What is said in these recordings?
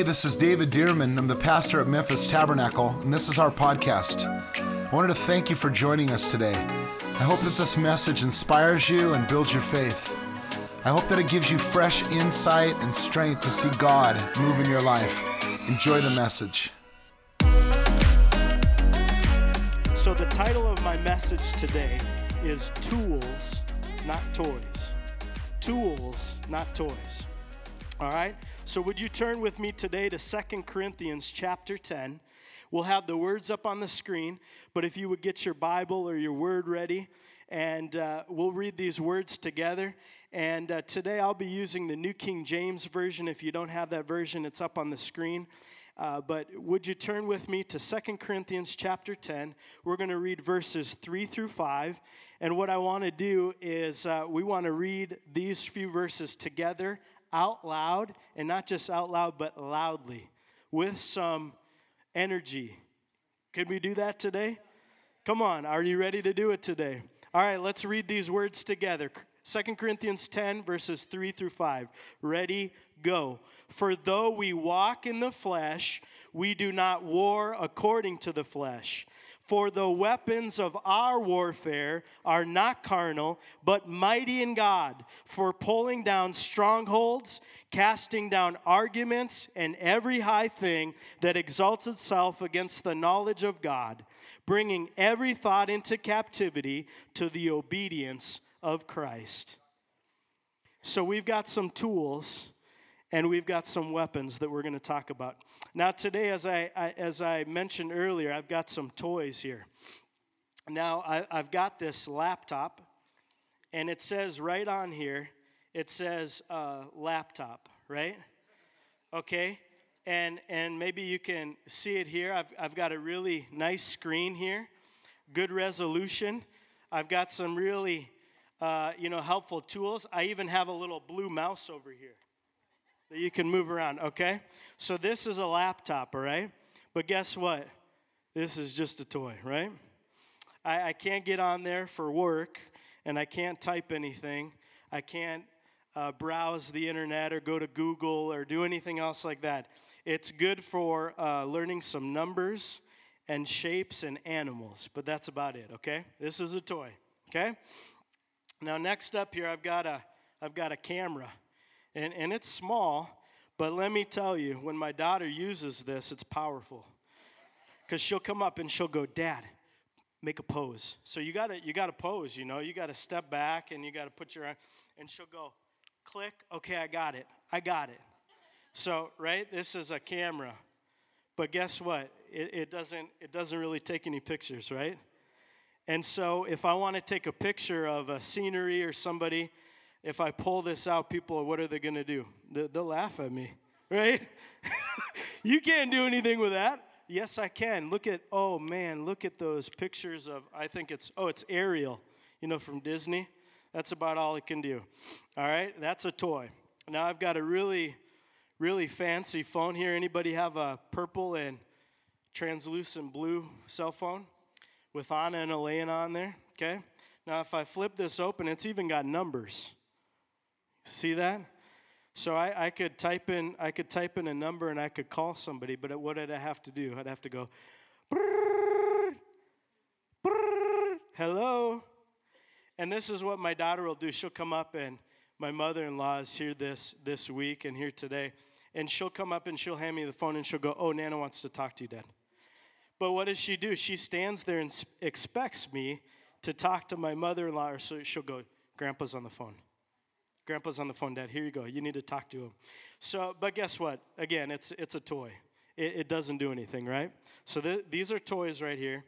Hey, this is David Dearman. I'm the pastor at Memphis Tabernacle, and this is our podcast. I wanted to thank you for joining us today. I hope that this message inspires you and builds your faith. I hope that it gives you fresh insight and strength to see God move in your life. Enjoy the message. So the title of my message today is Tools, Not Toys. Tools, not toys. All right? So would you turn with me today to 2 Corinthians chapter 10. We'll have the words up on the screen, but if you would get your Bible or your word ready, and we'll read these words together. And today I'll be using the New King James Version. If you don't have that version, it's up on the screen. But would you turn with me to 2 Corinthians chapter 10. We're going to read verses 3 through 5. And what I want to do is we want to read these few verses together out loud, and not just out loud, but loudly, with some energy. Could we do that today? Come on, are you ready to do it today? All right, let's read these words together. 2 Corinthians 10, verses 3 through 5. Ready, go. For though we walk in the flesh, we do not war according to the flesh. For the weapons of our warfare are not carnal, but mighty in God, for pulling down strongholds, casting down arguments, and every high thing that exalts itself against the knowledge of God, bringing every thought into captivity to the obedience of Christ. So we've got some tools, and we've got some weapons that we're going to talk about. Now today, as I mentioned earlier, I've got some toys here. Now I've got this laptop, and it says right on here, it says laptop, right? Okay, and maybe you can see it here. I've got a really nice screen here, good resolution. I've got some really helpful tools. I even have a little blue mouse over here that you can move around, okay? So this is a laptop, all right? But guess what? This is just a toy, right? I can't get on there for work, and I can't type anything. I can't browse the internet or go to Google or do anything else like that. It's good for learning some numbers and shapes and animals, but that's about it, okay? This is a toy, okay? Now next up here, I've got a camera. And it's small, but let me tell you, when my daughter uses this, it's powerful. Because she'll come up and she'll go, Dad, make a pose. So you gotta pose, you know. You gotta step back and you gotta put your arm, and she'll go, click, okay, I got it. So, right, this is a camera. But guess what? It doesn't really take any pictures, right? And so if I want to take a picture of a scenery or somebody, if I pull this out, people, what are they going to do? They'll laugh at me, right? You can't do anything with that. Yes, I can. Look at those pictures of, it's Ariel, from Disney. That's about all it can do. All right, that's a toy. Now I've got a really, really fancy phone here. Anybody have a purple and translucent blue cell phone with Anna and Elena on there? Okay. Now if I flip this open, it's even got numbers. See that? So I could type in a number and I could call somebody, but what did I have to do? I'd have to go, brrr, brrr, hello. And this is what my daughter will do. She'll come up, and my mother-in-law is here this week and here today, and she'll come up and she'll hand me the phone and she'll go, oh, Nana wants to talk to you, Dad. But what does she do? She stands there and expects me to talk to my mother-in-law, or so she'll go, Grandpa's on the phone. Grandpa's on the phone, Dad. Here you go. You need to talk to him. So, but guess what? Again, it's a toy. It doesn't do anything, right? So these are toys right here.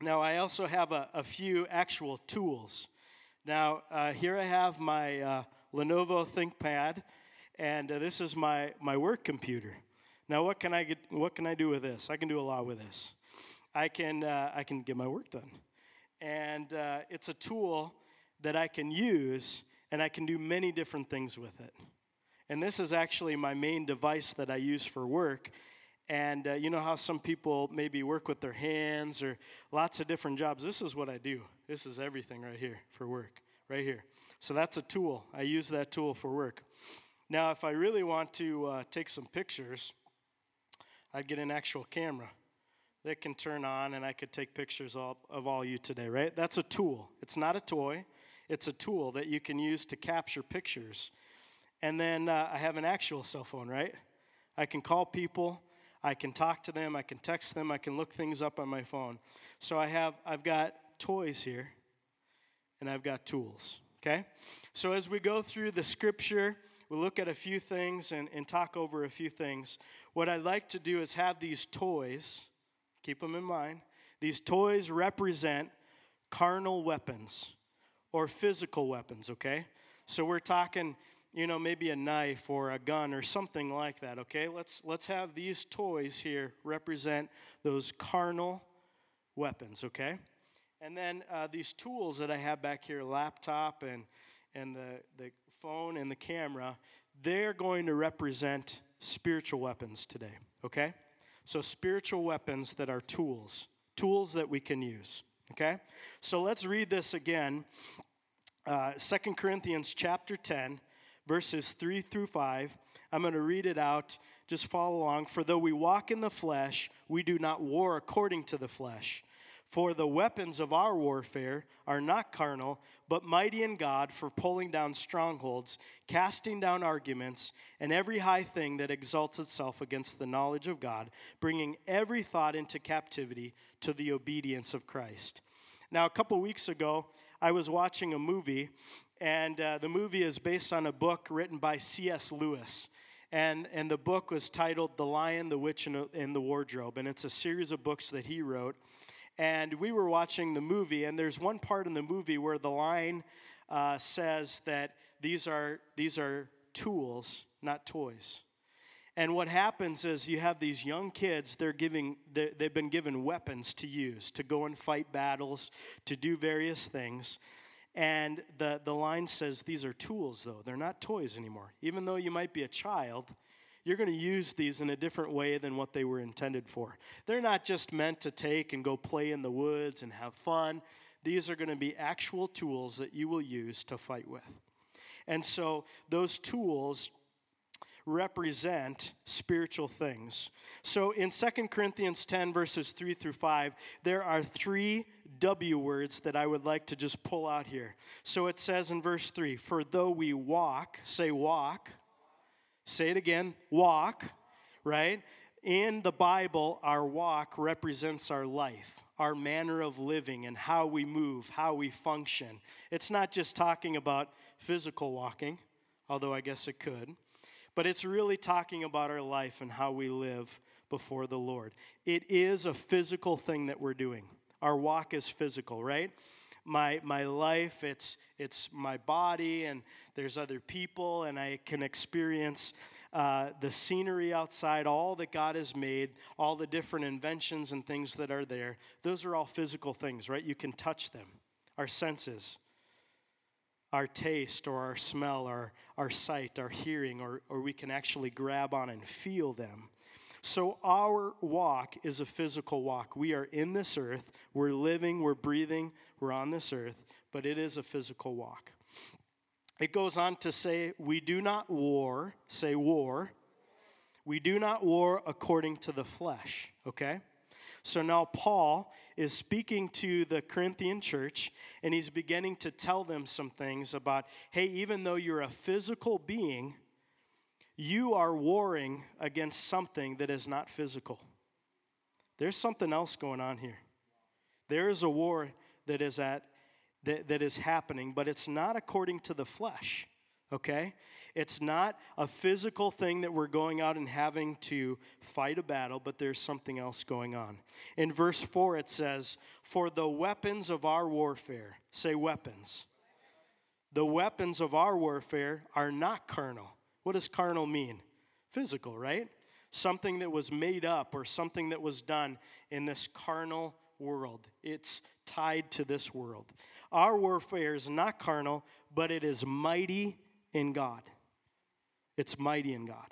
Now, I also have a few actual tools. Now, here I have my Lenovo ThinkPad, and this is my work computer. Now, what can I do with this? I can do a lot with this. I can get my work done, and it's a tool that I can use. And I can do many different things with it. And this is actually my main device that I use for work. And you know how some people maybe work with their hands or lots of different jobs. This is what I do. This is everything right here for work, right here. So that's a tool. I use that tool for work. Now, if I really want to take some pictures, I'd get an actual camera that can turn on, and I could take pictures of all you today, right? That's a tool. It's not a toy. It's a tool that you can use to capture pictures. And then I have an actual cell phone, right? I can call people. I can talk to them. I can text them. I can look things up on my phone. So I've got toys here, and I've got tools, okay? So as we go through the Scripture, we'll look at a few things and talk over a few things. What I like to do is have these toys. Keep them in mind. These toys represent carnal weapons or physical weapons, okay? So we're talking, you know, maybe a knife or a gun or something like that, okay? Let's have these toys here represent those carnal weapons, okay? And then these tools that I have back here, laptop and the phone and the camera, they're going to represent spiritual weapons today, okay? So spiritual weapons that are tools, tools that we can use, okay? So let's read this again, 2 Corinthians chapter 10, verses 3 through 5. I'm going to read it out. Just follow along. For though we walk in the flesh, we do not war according to the flesh. For the weapons of our warfare are not carnal, but mighty in God for pulling down strongholds, casting down arguments, and every high thing that exalts itself against the knowledge of God, bringing every thought into captivity to the obedience of Christ. Now, a couple weeks ago, I was watching a movie, and the movie is based on a book written by C.S. Lewis. And the book was titled The Lion, the Witch, and the Wardrobe, and it's a series of books that he wrote. And we were watching the movie, and there's one part in the movie where the lion says that these are tools, not toys. And what happens is you have these young kids, they've been given weapons to use, to go and fight battles, to do various things. And the lion says these are tools, though. They're not toys anymore. Even though you might be a child, you're going to use these in a different way than what they were intended for. They're not just meant to take and go play in the woods and have fun. These are going to be actual tools that you will use to fight with. And so those tools represent spiritual things. So in 2 Corinthians 10, verses 3 through 5, there are three W words that I would like to just pull out here. So it says in verse 3, for though we walk, say walk. Say it again, walk, right? In the Bible, our walk represents our life, our manner of living, and how we move, how we function. It's not just talking about physical walking, although I guess it could, but it's really talking about our life and how we live before the Lord. It is a physical thing that we're doing. Our walk is physical, right? My life, it's my body, and there's other people, and I can experience the scenery outside, all that God has made, all the different inventions and things that are there. Those are all physical things, right? You can touch them. Our senses, our taste or our smell, our sight, our hearing, or we can actually grab on and feel them. So our walk is a physical walk. We are in this earth. We're living, we're breathing, we're on this earth, but it is a physical walk. It goes on to say, we do not war, say war. We do not war according to the flesh, okay? So now Paul is speaking to the Corinthian church, and he's beginning to tell them some things about, hey, even though you're a physical being, you are warring against something that is not physical. There's something else going on here. There is a war that is happening, but it's not according to the flesh, okay? It's not a physical thing that we're going out and having to fight a battle, but there's something else going on. In verse 4, it says, for the weapons of our warfare, say weapons. The weapons of our warfare are not carnal. What does carnal mean? Physical, right? Something that was made up or something that was done in this carnal world. It's tied to this world. Our warfare is not carnal, but it is mighty in God. It's mighty in God.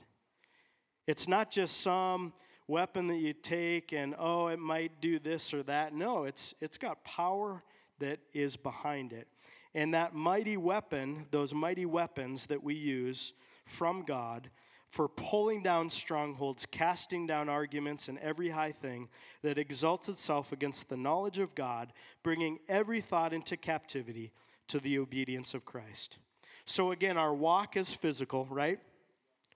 It's not just some weapon that you take and, oh, it might do this or that. No, it's got power that is behind it. And that mighty weapon, those mighty weapons that we use from God for pulling down strongholds, casting down arguments and every high thing that exalts itself against the knowledge of God, bringing every thought into captivity to the obedience of Christ." So again, our walk is physical, right?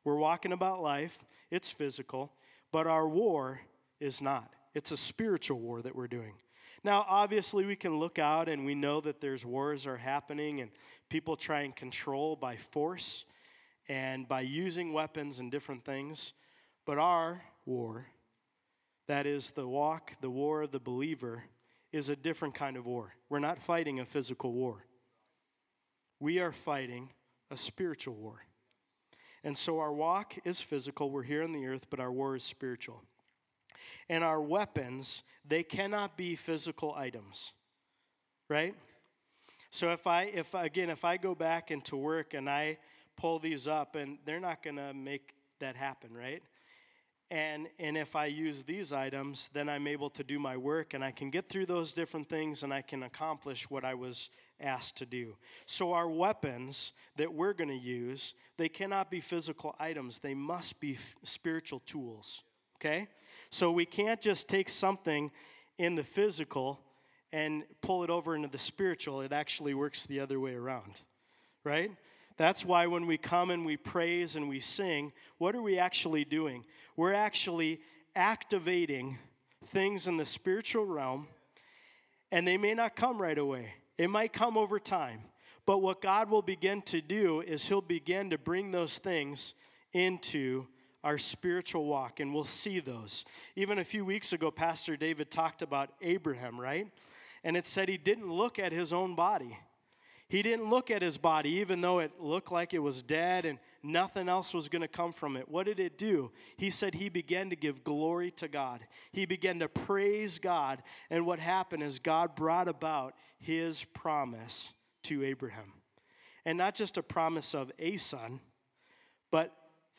We're walking about life. It's physical. But our war is not. It's a spiritual war that we're doing. Now, obviously, we can look out and we know that there's wars are happening and people try and control by force and by using weapons and different things. But our war, that is the walk, the war of the believer, is a different kind of war. We're not fighting a physical war. We are fighting a spiritual war. And so our walk is physical. We're here on the earth, but our war is spiritual. And our weapons, they cannot be physical items, right? So if I go back into work and I pull these up, and they're not going to make that happen, right? And if I use these items, then I'm able to do my work, and I can get through those different things, and I can accomplish what I was asked to do. So our weapons that we're going to use, they cannot be physical items. They must be spiritual tools, okay? So we can't just take something in the physical and pull it over into the spiritual. It actually works the other way around, right? That's why when we come and we praise and we sing, what are we actually doing? We're actually activating things in the spiritual realm, and they may not come right away. It might come over time. But what God will begin to do is he'll begin to bring those things into our spiritual walk, and we'll see those. Even a few weeks ago, Pastor David talked about Abraham, right? And it said he didn't look at his own body. He didn't look at his body, even though it looked like it was dead and nothing else was going to come from it. What did it do? He said he began to give glory to God. He began to praise God. And what happened is God brought about his promise to Abraham. And not just a promise of a son, but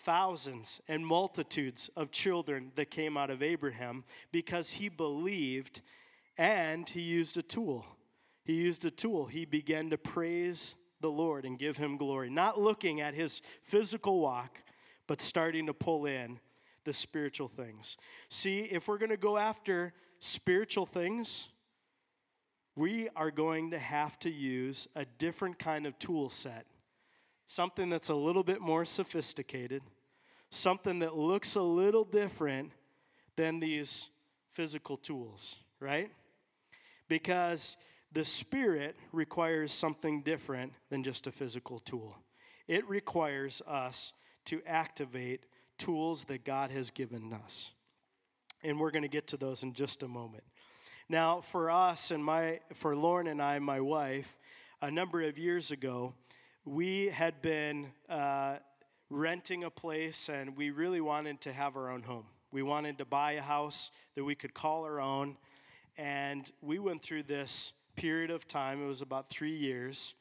thousands and multitudes of children that came out of Abraham because he believed and he used a tool. He used a tool. He began to praise the Lord and give him glory, not looking at his physical walk, but starting to pull in the spiritual things. See, if we're going to go after spiritual things, we are going to have to use a different kind of tool set, something that's a little bit more sophisticated, something that looks a little different than these physical tools, right? Because the Spirit requires something different than just a physical tool. It requires us to activate tools that God has given us. And we're going to get to those in just a moment. Now, for us and for Lauren and I, my wife, a number of years ago, we had been renting a place, and we really wanted to have our own home. We wanted to buy a house that we could call our own, and we went through this period of time, it was about 3 years,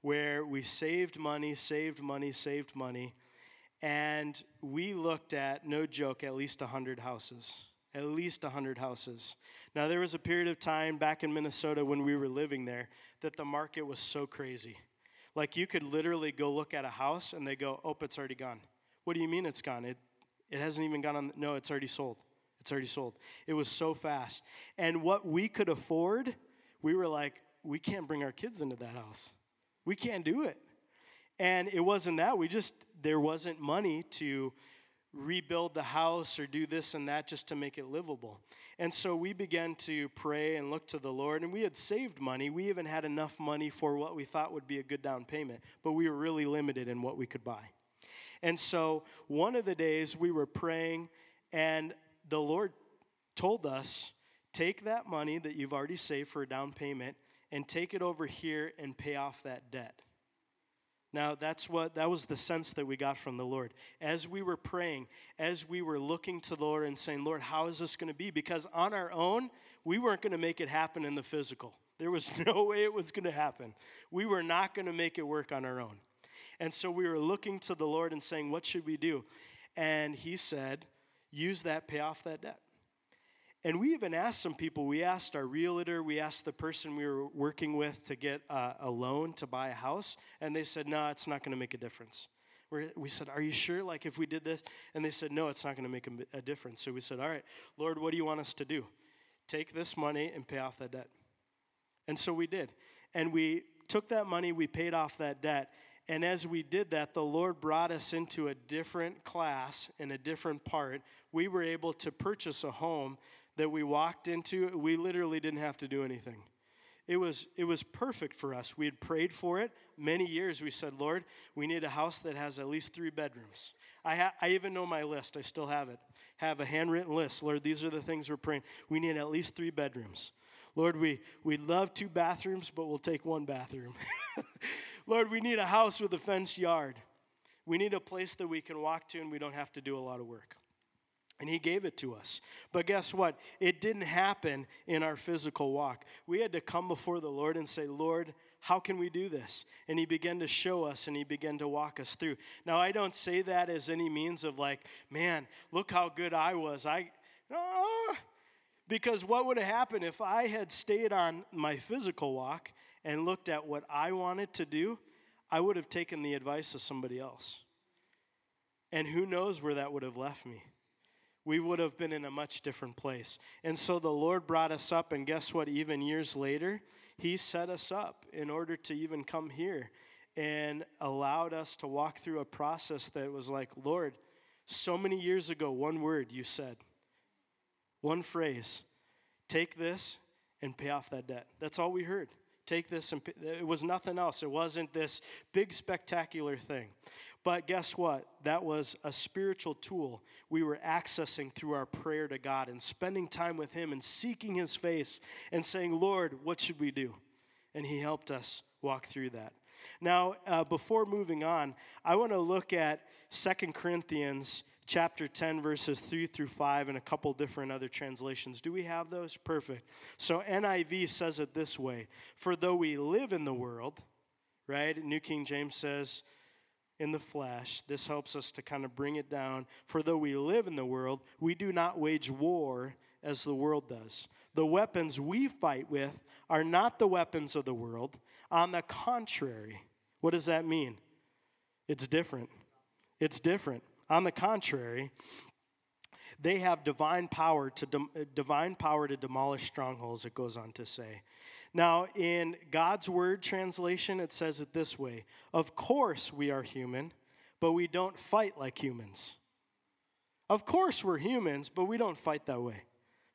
where we saved money, and we looked at, no joke, at least 100 houses. Now, there was a period of time back in Minnesota when we were living there that the market was so crazy. Like, you could literally go look at a house, and they go, oh, it's already gone. What do you mean it's gone? It hasn't even gone on. No, it's already sold. It was so fast. And what we could afford, we were like, we can't bring our kids into that house. We can't do it. And it wasn't that. There wasn't money to rebuild the house or do this and that just to make it livable. And so we began to pray and look to the Lord. And we had saved money. We even had enough money for what we thought would be a good down payment. But we were really limited in what we could buy. And so one of the days we were praying, and the Lord told us, take that money that you've already saved for a down payment and take it over here and pay off that debt. Now, that was the sense that we got from the Lord. As we were praying, as we were looking to the Lord and saying, Lord, how is this going to be? Because on our own, we weren't going to make it happen in the physical. There was no way it was going to happen. We were not going to make it work on our own. And so we were looking to the Lord and saying, what should we do? And he said, use that, pay off that debt. And we even asked some people. We asked our realtor. We asked the person we were working with to get a loan to buy a house. And they said, no, it's not going to make a difference. where we said, are you sure, like, if we did this? And they said, no, it's not going to make a difference. So we said, all right, Lord, what do you want us to do? Take this money and pay off that debt. And so we did. And we took that money, we paid off that debt. And as we did that, the Lord brought us into a different class and a different part. We were able to purchase a home that we walked into. We literally didn't have to do anything. It was perfect for us. We had prayed for it many years. We said, Lord, we need a house that has at least 3 bedrooms. I even know my list. I still have it. Have a handwritten list. Lord, these are the things we're praying. We need at least 3 bedrooms. Lord, we love 2 bathrooms, but we'll take 1 bathroom. Lord, we need a house with a fenced yard. We need a place that we can walk to and we don't have to do a lot of work. And he gave it to us. But guess what? It didn't happen in our physical walk. We had to come before the Lord and say, Lord, how can we do this? And he began to show us and he began to walk us through. Now, I don't say that as any means of like, man, look how good I was. Because what would have happened if I had stayed on my physical walk and looked at what I wanted to do? I would have taken the advice of somebody else. And who knows where that would have left me. We would have been in a much different place. And so the Lord brought us up, and guess what? Even years later, he set us up in order to even come here and allowed us to walk through a process that was like, Lord, so many years ago, one word you said, one phrase, take this and pay off that debt. That's all we heard. Take this and pay. It was nothing else. It wasn't this big, spectacular thing. But guess what? That was a spiritual tool we were accessing through our prayer to God and spending time with him and seeking his face and saying, Lord, what should we do? And he helped us walk through that. Now, before moving on, I want to look at 2 Corinthians chapter 10, verses 3-5, and a couple different other translations. Do we have those? Perfect. So NIV says it this way, for though we live in the world, right? New King James says, in the flesh. This helps us to kind of bring it down. For though we live in the world, we do not wage war as the world does. The weapons we fight with are not the weapons of the world. On the contrary, what does that mean? It's different. On the contrary, they have divine power to demolish strongholds, it goes on to say. Now, in God's Word translation, it says it this way. Of course we are human, but we don't fight like humans. Of course we're humans, but we don't fight that way,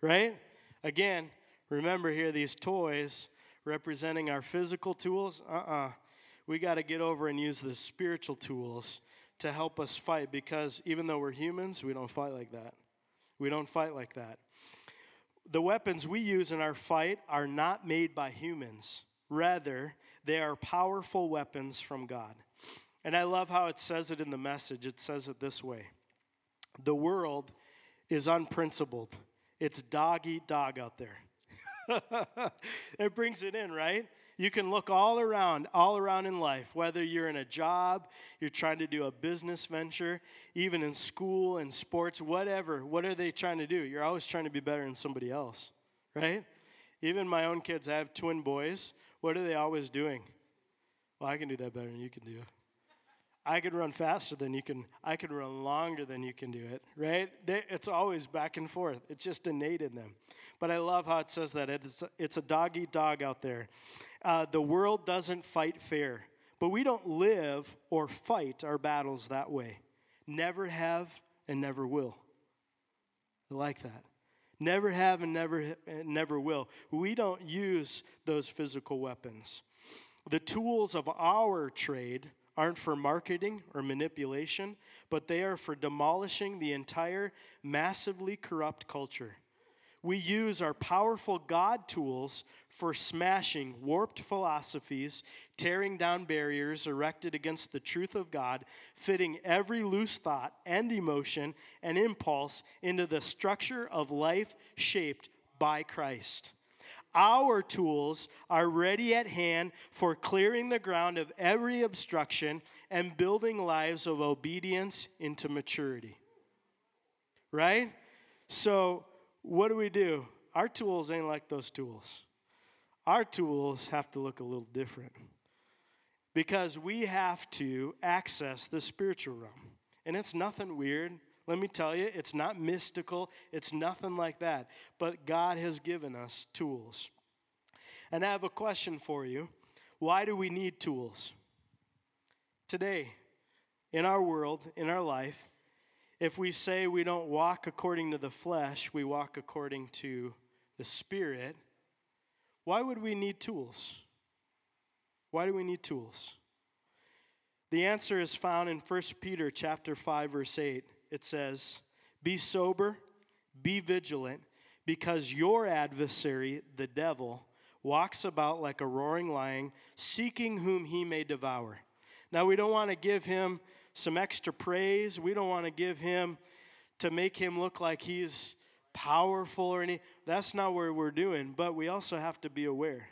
right? Again, remember here these toys representing our physical tools. We got to get over and use the spiritual tools to help us fight, because even though we're humans, we don't fight like that. The weapons we use in our fight are not made by humans. Rather, they are powerful weapons from God. And I love how it says it in the Message. It says it this way. The world is unprincipled. It's dog-eat-dog out there. It brings it in, right? You can look all around in life, whether you're in a job, you're trying to do a business venture, even in school and sports, whatever. What are they trying to do? You're always trying to be better than somebody else, right? Even my own kids, I have twin boys. What are they always doing? Well, I can do that better than you can do. I could run faster than you can. I could run longer than you can do it, right? It's always back and forth. It's just innate in them. But I love how it says that. It's a dog-eat-dog out there. The world doesn't fight fair, but we don't live or fight our battles that way. Never have and never will. I like that. Never have and never will. We don't use those physical weapons. The tools of our trade aren't for marketing or manipulation, but they are for demolishing the entire massively corrupt culture. We use our powerful God tools for smashing warped philosophies, tearing down barriers erected against the truth of God, fitting every loose thought and emotion and impulse into the structure of life shaped by Christ. Our tools are ready at hand for clearing the ground of every obstruction and building lives of obedience into maturity. Right? So, what do? Our tools ain't like those tools. Our tools have to look a little different. because we have to access the spiritual realm. And it's nothing weird. Let me tell you, it's not mystical. It's nothing like that. But God has given us tools. And I have a question for you. Why do we need tools? Today, in our world, in our life, if we say we don't walk according to the flesh, we walk according to the Spirit, why would we need tools? Why do we need tools? The answer is found in 1 Peter chapter 5, verse 8. It says, "Be sober, be vigilant, because your adversary, the devil, walks about like a roaring lion, seeking whom he may devour." Now, we don't want to give him some extra praise. We don't want to give him to make him look like he's powerful or anything. That's not what we're doing, but we also have to be aware.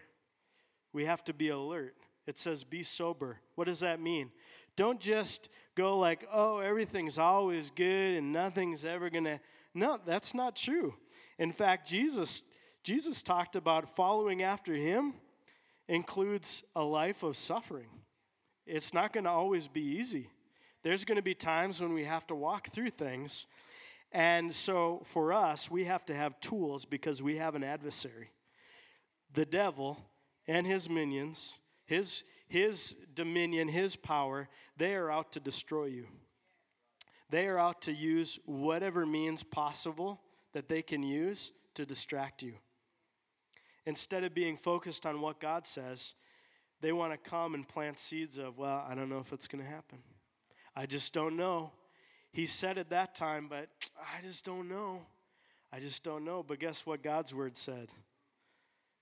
We have to be alert. It says, be sober. What does that mean? Don't just go like, oh, everything's always good and nothing's ever going to. No, that's not true. In fact, Jesus talked about following after him includes a life of suffering. It's not going to always be easy. There's going to be times when we have to walk through things. And so for us, we have to have tools because we have an adversary. The devil and his minions, his dominion, his power, they are out to destroy you. They are out to use whatever means possible that they can use to distract you. Instead of being focused on what God says, they want to come and plant seeds of, well, I don't know if it's going to happen. I just don't know. He said it that time, but I just don't know. I just don't know. But guess what God's word said?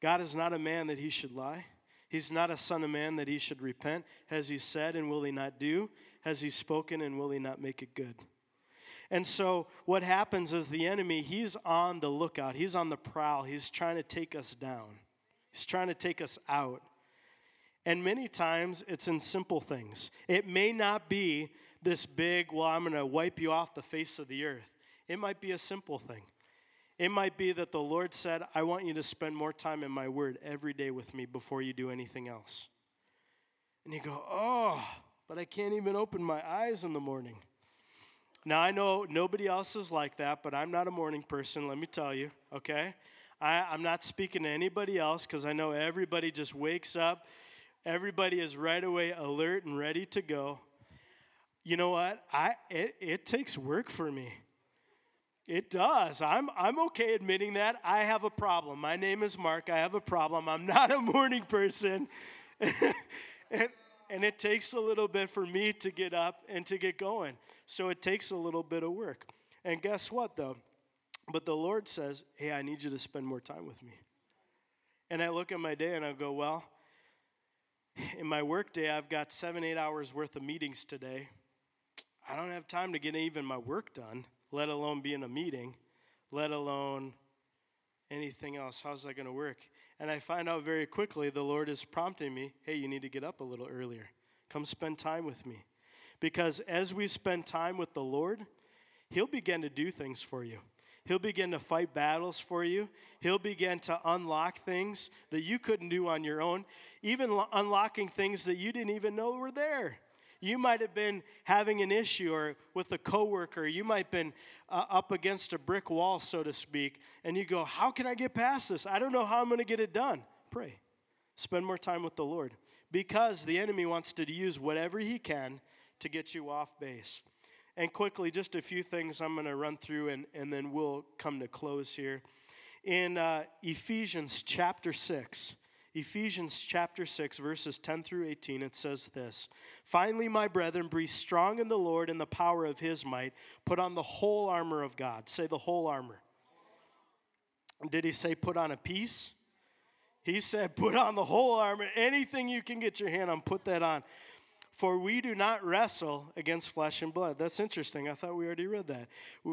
God is not a man that he should lie. He's not a son of man that he should repent. Has he said and will he not do? Has he spoken and will he not make it good? And so what happens is the enemy, he's on the lookout. He's on the prowl. He's trying to take us down. He's trying to take us out. And many times it's in simple things. It may not be this big, well, I'm going to wipe you off the face of the earth. It might be a simple thing. It might be that the Lord said, I want you to spend more time in my word every day with me before you do anything else. And you go, oh, but I can't even open my eyes in the morning. Now, I know nobody else is like that, but I'm not a morning person, let me tell you, okay? I'm not speaking to anybody else because I know everybody just wakes up. Everybody is right away alert and ready to go. You know what? It takes work for me. It does. I'm okay admitting that. I have a problem. My name is Mark. I have a problem. I'm not a morning person. And it takes a little bit for me to get up and to get going. So it takes a little bit of work. And guess what, though? But the Lord says, hey, I need you to spend more time with me. And I look at my day and I go, well, in my work day, I've got 7-8 hours worth of meetings today. I don't have time to get even my work done, let alone be in a meeting, let alone anything else. How's that going to work? And I find out very quickly the Lord is prompting me, hey, you need to get up a little earlier. Come spend time with me. Because as we spend time with the Lord, he'll begin to do things for you. He'll begin to fight battles for you. He'll begin to unlock things that you couldn't do on your own, even unlocking things that you didn't even know were there. You might have been having an issue or with a coworker. You might have been up against a brick wall, so to speak, and you go, how can I get past this? I don't know how I'm going to get it done. Pray. Spend more time with the Lord because the enemy wants to use whatever he can to get you off base. And quickly, just a few things I'm going to run through, and then we'll come to close here. In Ephesians chapter 6, verses 10 through 18, it says this, "Finally, my brethren, be strong in the Lord and the power of his might. Put on the whole armor of God." Say the whole armor. Did he say put on a piece? He said put on the whole armor. Anything you can get your hand on, put that on. "For we do not wrestle against flesh and blood." That's interesting. I thought we already read that.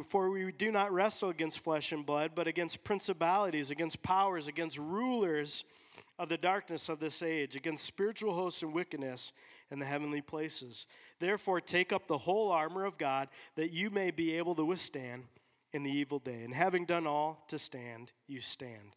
"For we do not wrestle against flesh and blood, but against principalities, against powers, against rulers of the darkness of this age, against spiritual hosts and wickedness in the heavenly places. Therefore, take up the whole armor of God, that you may be able to withstand in the evil day. And having done all to stand, you stand."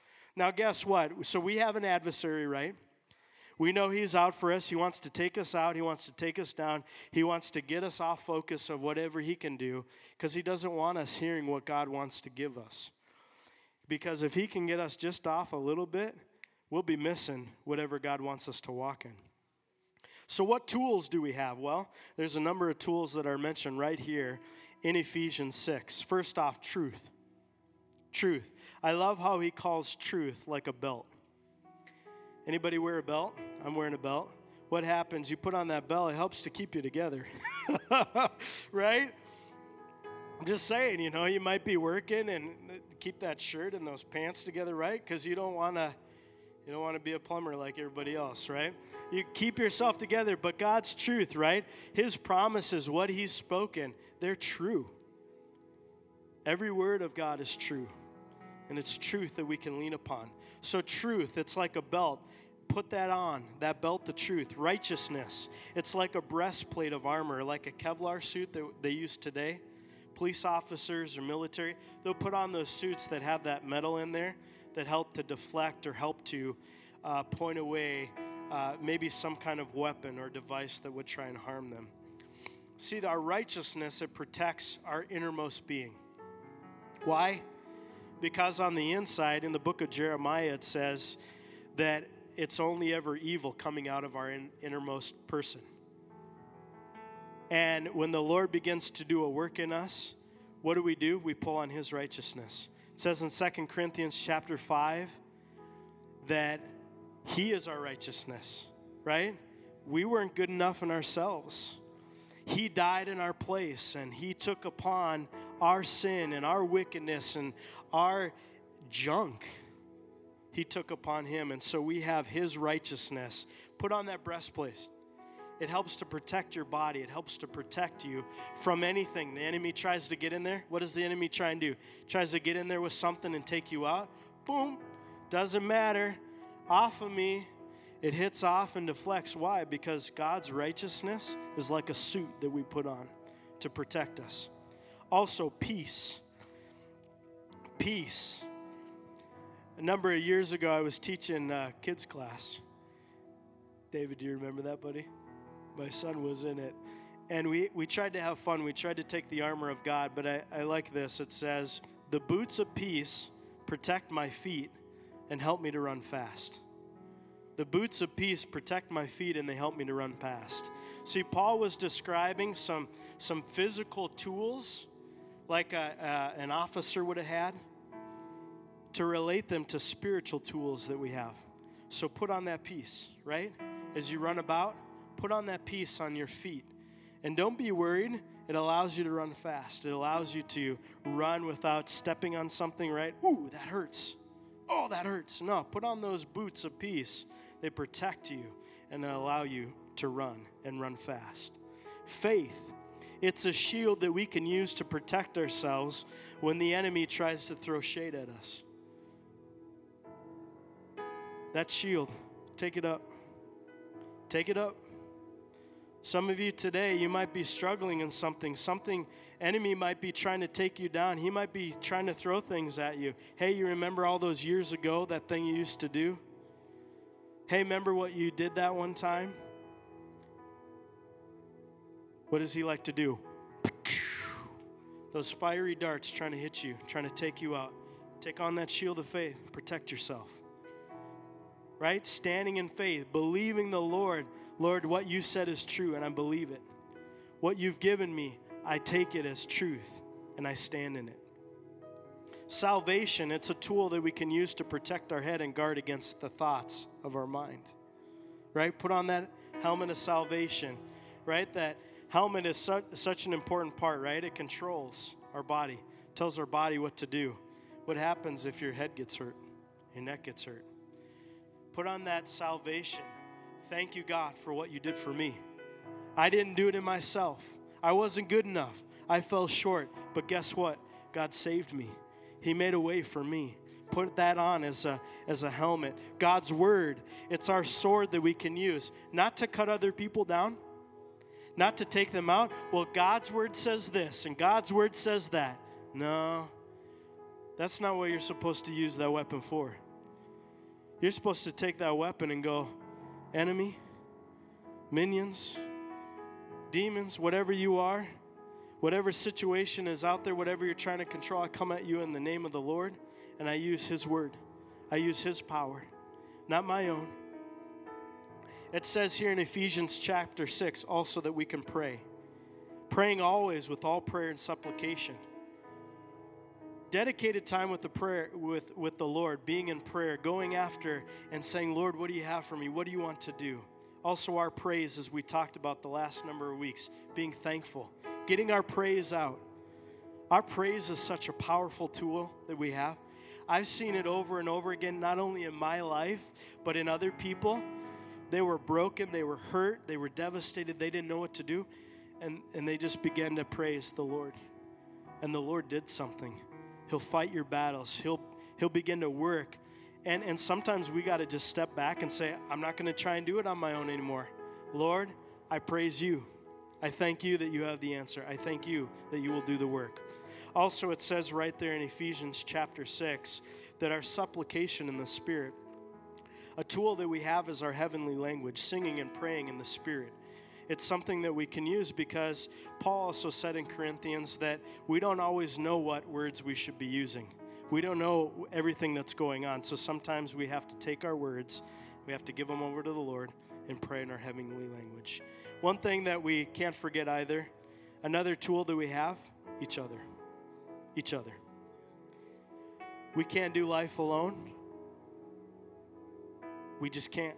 Now guess what? So we have an adversary, right? We know he's out for us. He wants to take us out. He wants to take us down. He wants to get us off focus of whatever he can do, because he doesn't want us hearing what God wants to give us. Because if he can get us just off a little bit, we'll be missing whatever God wants us to walk in. So what tools do we have? Well, there's a number of tools that are mentioned right here in Ephesians 6. First off, truth. Truth. I love how he calls truth like a belt. Anybody wear a belt? I'm wearing a belt. What happens? You put on that belt, it helps to keep you together. Right? I'm just saying, you know, you might be working and keep that shirt and those pants together, right? Because you don't want to be a plumber like everybody else, right? You keep yourself together, but God's truth, right? His promises, what he's spoken, they're true. Every word of God is true, and it's truth that we can lean upon. So truth, it's like a belt. Put that on, that belt, the truth. Righteousness, it's like a breastplate of armor, like a Kevlar suit that they use today. Police officers or military, they'll put on those suits that have that metal in there that help to deflect or help to point away maybe some kind of weapon or device that would try and harm them. See, our righteousness, it protects our innermost being. Why? Because on the inside, in the book of Jeremiah, it says that it's only ever evil coming out of our innermost person. And when the Lord begins to do a work in us, what do? We pull on his righteousness. It says in 2 Corinthians chapter 5 that he is our righteousness, right? We weren't good enough in ourselves. He died in our place, and he took upon our sin and our wickedness and our junk. He took upon him, and so we have his righteousness. Put on that breastplate. It helps to protect your body. It helps to protect you from anything. The enemy tries to get in there. What does the enemy try and do? Tries to get in there with something and take you out. Boom. Doesn't matter. Off of me, it hits off and deflects. Why? Because God's righteousness is like a suit that we put on to protect us. Also, peace. Peace. A number of years ago, I was teaching kids' class. David, do you remember that, buddy? My son was in it. And we tried to have fun. We tried to take the armor of God, but I like this. It says, the boots of peace protect my feet and help me to run fast. The boots of peace protect my feet, and they help me to run fast. See, Paul was describing some physical tools like an officer would have had to relate them to spiritual tools that we have. So put on that peace, right? As you run about, put on that peace on your feet. And don't be worried. It allows you to run fast. It allows you to run without stepping on something, right? Ooh, that hurts. Oh, that hurts. No, put on those boots of peace. They protect you and they allow you to run and run fast. Faith. It's a shield that we can use to protect ourselves when the enemy tries to throw shade at us. That shield, take it up. Take it up. Some of you today, you might be struggling in something. Something, enemy might be trying to take you down. He might be trying to throw things at you. Hey, you remember all those years ago, that thing you used to do? Hey, remember what you did that one time? What does he like to do? Those fiery darts trying to hit you, trying to take you out. Take on that shield of faith. Protect yourself. Right? Standing in faith, believing the Lord. Lord, what you said is true, and I believe it. What you've given me, I take it as truth, and I stand in it. Salvation, it's a tool that we can use to protect our head and guard against the thoughts of our mind, right? Put on that helmet of salvation, right? That helmet is such an important part, right? It controls our body, tells our body what to do. What happens if your head gets hurt, your neck gets hurt? Put on that salvation. Thank you, God, for what you did for me. I didn't do it in myself. I wasn't good enough. I fell short. But guess what? God saved me. He made a way for me. Put that on as a helmet. God's word, it's our sword that we can use, not to cut other people down, not to take them out. Well, God's word says this, and God's word says that. No, that's not what you're supposed to use that weapon for. You're supposed to take that weapon and go, enemy, minions, demons, whatever you are, whatever situation is out there, whatever you're trying to control, I come at you in the name of the Lord, and I use his word. I use his power, not my own. It says here in Ephesians chapter 6 also that we can pray. Praying always with all prayer and supplication. Dedicated time with the prayer with the Lord, being in prayer, going after and saying, Lord, what do you have for me? What do you want to do? Also our praise, as we talked about the last number of weeks, being thankful, getting our praise out. Our praise is such a powerful tool that we have. I've seen it over and over again, not only in my life, but in other people. They were broken, they were hurt, they were devastated, they didn't know what to do, and they just began to praise the Lord. And the Lord did something. He'll fight your battles. He'll begin to work. And sometimes we got to just step back and say, I'm not going to try and do it on my own anymore. Lord, I praise you. I thank you that you have the answer. I thank you that you will do the work. Also, it says right there in Ephesians chapter 6 that our supplication in the Spirit, a tool that we have is our heavenly language, singing and praying in the Spirit. It's something that we can use because Paul also said in Corinthians that we don't always know what words we should be using. We don't know everything that's going on. So sometimes we have to take our words, we have to give them over to the Lord and pray in our heavenly language. One thing that we can't forget either, another tool that we have, each other. Each other. We can't do life alone. We just can't.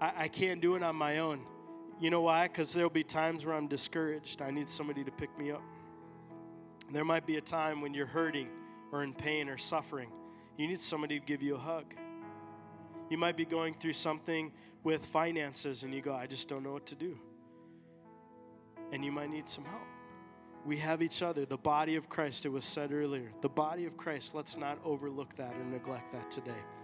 I can't do it on my own. You know why? Because there'll be times where I'm discouraged. I need somebody to pick me up. There might be a time when you're hurting or in pain or suffering. You need somebody to give you a hug. You might be going through something with finances and you go, I just don't know what to do. And you might need some help. We have each other, the body of Christ. It was said earlier. The body of Christ. Let's not overlook that or neglect that today.